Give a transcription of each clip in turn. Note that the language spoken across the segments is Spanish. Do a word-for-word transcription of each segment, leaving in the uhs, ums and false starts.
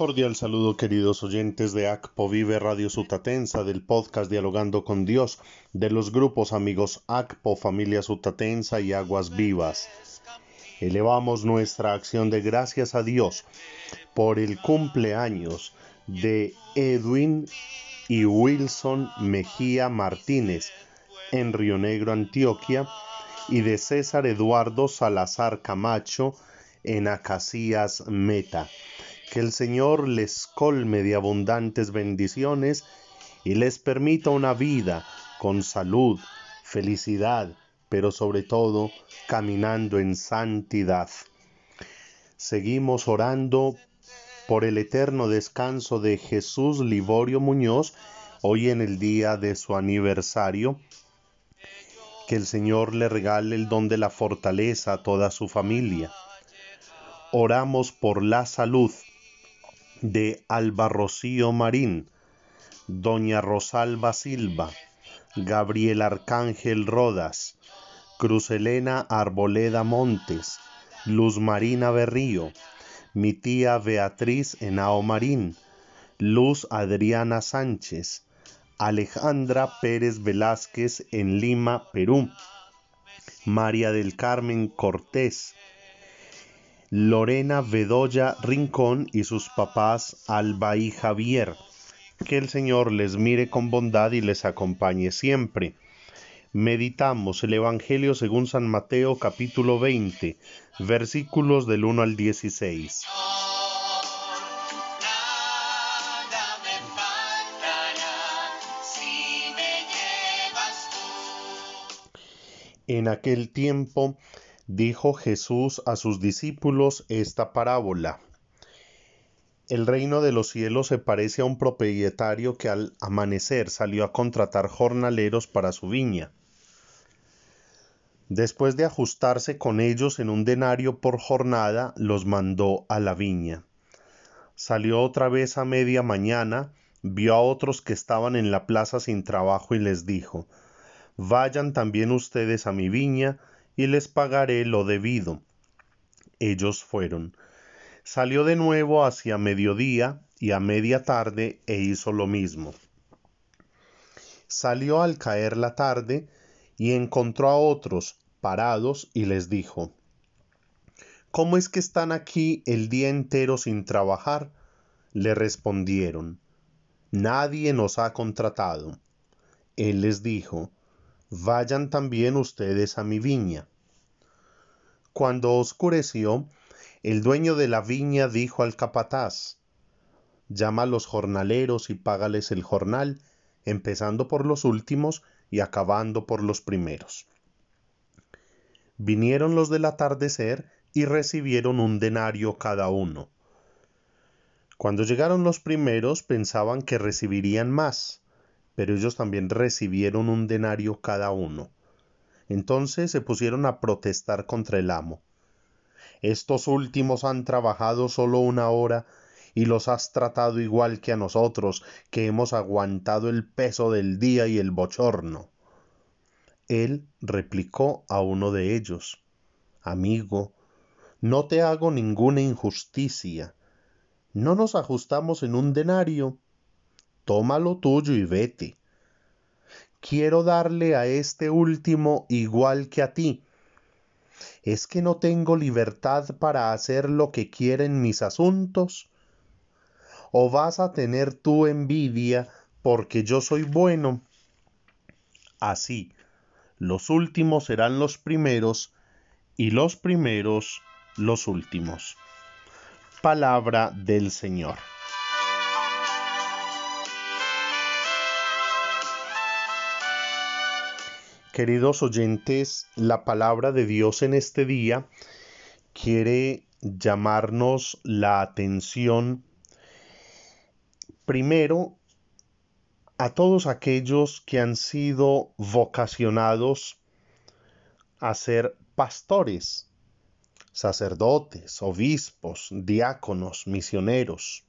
Cordial saludo, queridos oyentes de A C P O Vive Radio Sutatensa, del podcast Dialogando con Dios, de los grupos Amigos A C P O, Familia Sutatensa y Aguas Vivas. Elevamos nuestra acción de gracias a Dios por el cumpleaños de Edwin y Wilson Mejía Martínez en Rionegro, Antioquia, y de César Eduardo Salazar Camacho en Acacías, Meta. Que el Señor les colme de abundantes bendiciones y les permita una vida con salud, felicidad, pero sobre todo caminando en santidad. Seguimos orando por el eterno descanso de Jesús Liborio Muñoz, hoy en el día de su aniversario. Que el Señor le regale el don de la fortaleza a toda su familia. Oramos por la salud de Alba Rocío Marín, doña Rosalba Silva, Gabriel Arcángel Rodas, Cruz Elena Arboleda Montes, Luz Marina Berrío, mi tía Beatriz Henao Marín, Luz Adriana Sánchez, Alejandra Pérez Velázquez en Lima, Perú, María del Carmen Cortés, Lorena Bedoya Rincón y sus papás Alba y Javier. Que el Señor les mire con bondad y les acompañe siempre. Meditamos el Evangelio según San Mateo capítulo veinte, versículos del uno al dieciséis. En aquel tiempo dijo Jesús a sus discípulos esta parábola. El reino de los cielos se parece a un propietario que al amanecer salió a contratar jornaleros para su viña. Después de ajustarse con ellos en un denario por jornada, los mandó a la viña. Salió otra vez a media mañana, vio a otros que estaban en la plaza sin trabajo y les dijo: «Vayan también ustedes a mi viña, y les pagaré lo debido». Ellos fueron. Salió de nuevo hacia mediodía y a media tarde e hizo lo mismo. Salió al caer la tarde y encontró a otros parados y les dijo: «¿Cómo es que están aquí el día entero sin trabajar?». Le respondieron: «Nadie nos ha contratado». Él les dijo: «Vayan también ustedes a mi viña». Cuando oscureció, el dueño de la viña dijo al capataz: «Llama a los jornaleros y págales el jornal, empezando por los últimos y acabando por los primeros». Vinieron los del atardecer y recibieron un denario cada uno. Cuando llegaron los primeros, pensaban que recibirían más, pero ellos también recibieron un denario cada uno. Entonces se pusieron a protestar contra el amo: «Estos últimos han trabajado solo una hora y los has tratado igual que a nosotros, que hemos aguantado el peso del día y el bochorno». Él replicó a uno de ellos: «Amigo, no te hago ninguna injusticia. ¿No nos ajustamos en un denario? Toma lo tuyo y vete. Quiero darle a este último igual que a ti. ¿Es que no tengo libertad para hacer lo que quieren mis asuntos? ¿O vas a tener tú envidia porque yo soy bueno? Así, los últimos serán los primeros y los primeros los últimos». Palabra del Señor. Queridos oyentes, la palabra de Dios en este día quiere llamarnos la atención, primero, a todos aquellos que han sido vocacionados a ser pastores, sacerdotes, obispos, diáconos, misioneros.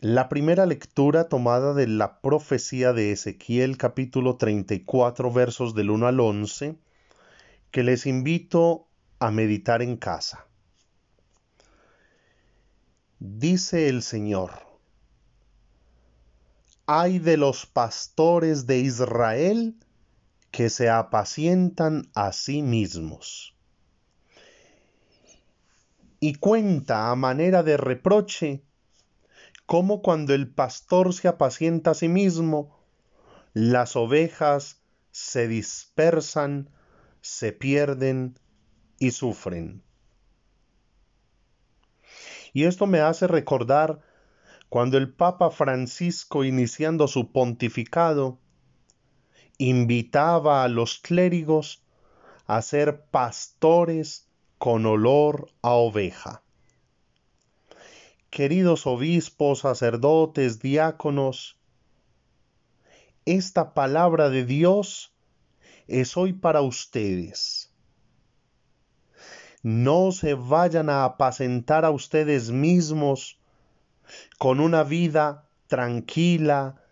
La primera lectura tomada de la profecía de Ezequiel, capítulo treinta y cuatro, versos del uno al once, que les invito a meditar en casa. dice el Señor: «Ay de los pastores de Israel que se apacientan a sí mismos». Y cuenta a manera de reproche cómo cuando el pastor se apacienta a sí mismo, las ovejas se dispersan, se pierden y sufren. Y esto me hace recordar cuando el Papa Francisco, iniciando su pontificado, invitaba a los clérigos a ser pastores con olor a oveja. Queridos obispos, sacerdotes, diáconos, esta palabra de Dios es hoy para ustedes. No se vayan a apacentar a ustedes mismos con una vida tranquila,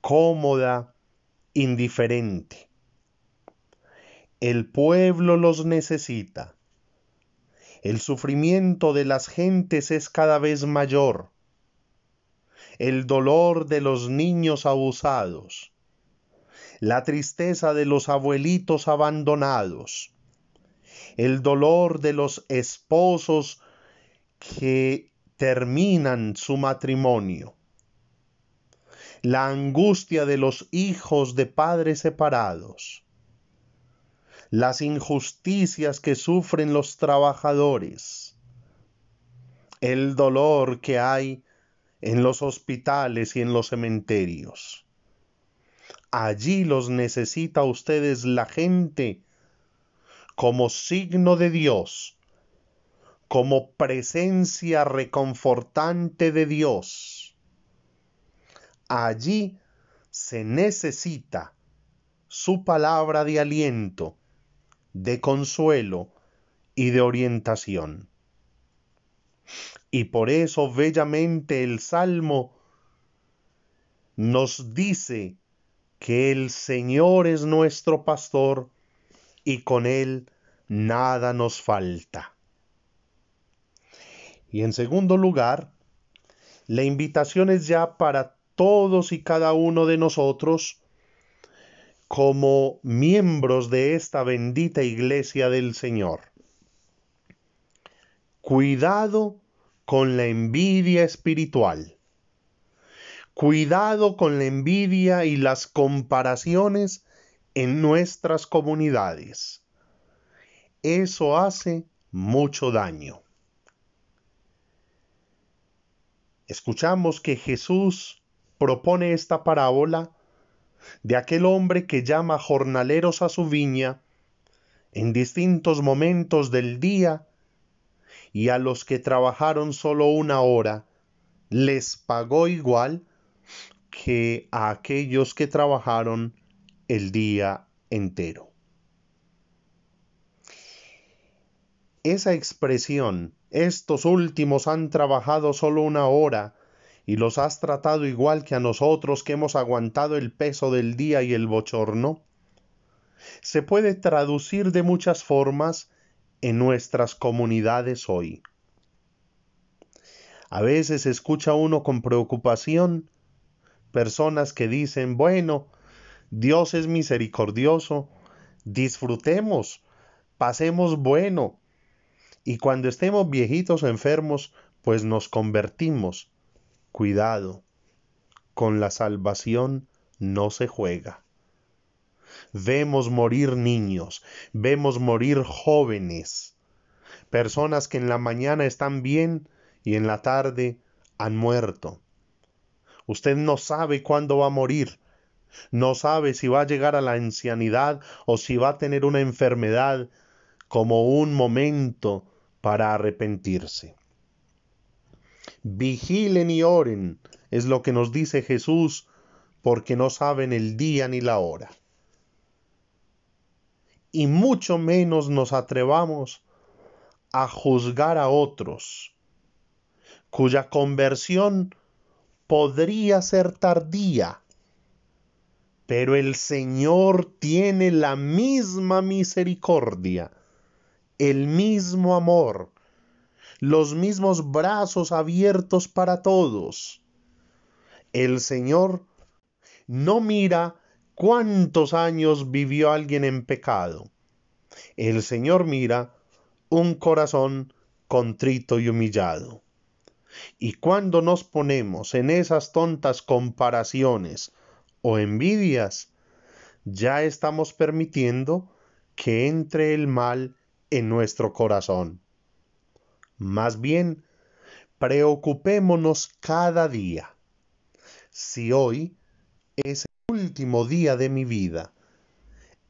cómoda, indiferente. El pueblo los necesita. El sufrimiento de las gentes es cada vez mayor. El dolor de los niños abusados. La tristeza de los abuelitos abandonados. El dolor de los esposos que terminan su matrimonio. La angustia de los hijos de padres separados. Las injusticias que sufren los trabajadores, el dolor que hay en los hospitales y en los cementerios. Allí los necesita a ustedes la gente como signo de Dios, como presencia reconfortante de Dios. Allí se necesita su palabra de aliento, de consuelo y de orientación. Y por eso bellamente el Salmo nos dice que el Señor es nuestro pastor y con Él nada nos falta. Y en segundo lugar, la invitación es ya para todos y cada uno de nosotros como miembros de esta bendita iglesia del Señor. Cuidado con la envidia espiritual. Cuidado con la envidia y las comparaciones en nuestras comunidades. Eso hace mucho daño. Escuchamos que Jesús propone esta parábola de aquel hombre que llama jornaleros a su viña en distintos momentos del día, y a los que trabajaron solo una hora les pagó igual que a aquellos que trabajaron el día entero. Esa expresión, estos últimos han trabajado solo una hora y los has tratado igual que a nosotros que hemos aguantado el peso del día y el bochorno, se puede traducir de muchas formas en nuestras comunidades hoy. A veces escucha uno con preocupación personas que dicen: bueno, Dios es misericordioso, disfrutemos, pasemos bueno, y cuando estemos viejitos o enfermos, pues nos convertimos. Cuidado, con la salvación no se juega. Vemos morir niños, vemos morir jóvenes, personas que en la mañana están bien y en la tarde han muerto. Usted no sabe cuándo va a morir, no sabe si va a llegar a la ancianidad o si va a tener una enfermedad como un momento para arrepentirse. Vigilen y oren, es lo que nos dice Jesús, porque no saben el día ni la hora. Y mucho menos nos atrevamos a juzgar a otros, cuya conversión podría ser tardía, pero el Señor tiene la misma misericordia, el mismo amor, los mismos brazos abiertos para todos. El Señor no mira cuántos años vivió alguien en pecado. El Señor mira un corazón contrito y humillado. Y cuando nos ponemos en esas tontas comparaciones o envidias, ya estamos permitiendo que entre el mal en nuestro corazón. Más bien, preocupémonos cada día. Si hoy es el último día de mi vida,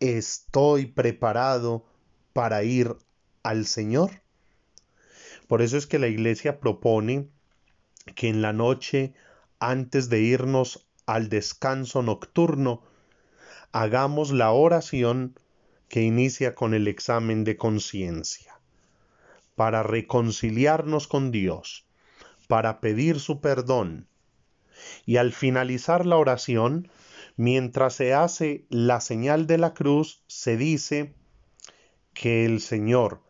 ¿estoy preparado para ir al Señor? Por eso es que la Iglesia propone que en la noche, antes de irnos al descanso nocturno, hagamos la oración que inicia con el examen de conciencia, para reconciliarnos con Dios, para pedir su perdón. Y al finalizar la oración, mientras se hace la señal de la cruz, se dice que el Señor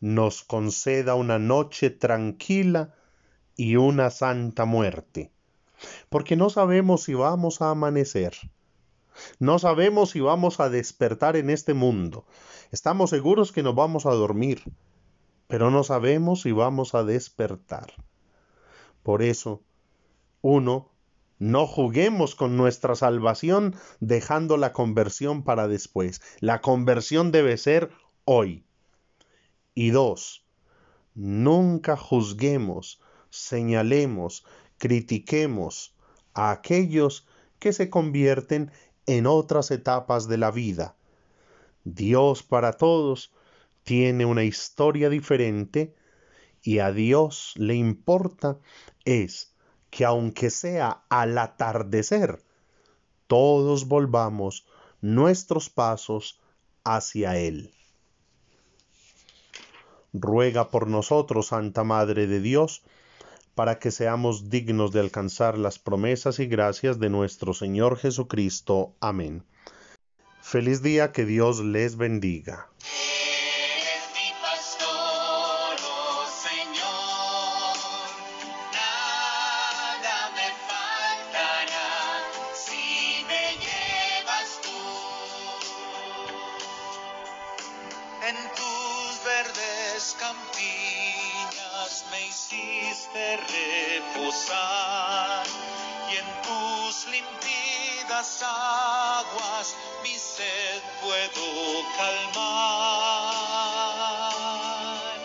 nos conceda una noche tranquila y una santa muerte, porque no sabemos si vamos a amanecer, no sabemos si vamos a despertar en este mundo. Estamos seguros que nos vamos a dormir, pero no sabemos si vamos a despertar. Por eso, uno, no juguemos con nuestra salvación dejando la conversión para después. La conversión debe ser hoy. Y dos, nunca juzguemos, señalemos, critiquemos a aquellos que se convierten en otras etapas de la vida. Dios para todos tiene una historia diferente y a Dios le importa es que aunque sea al atardecer, todos volvamos nuestros pasos hacia Él. Ruega por nosotros, Santa Madre de Dios, para que seamos dignos de alcanzar las promesas y gracias de nuestro Señor Jesucristo. Amén. Feliz día, que Dios les bendiga. Aguas, mi sed puedo calmar.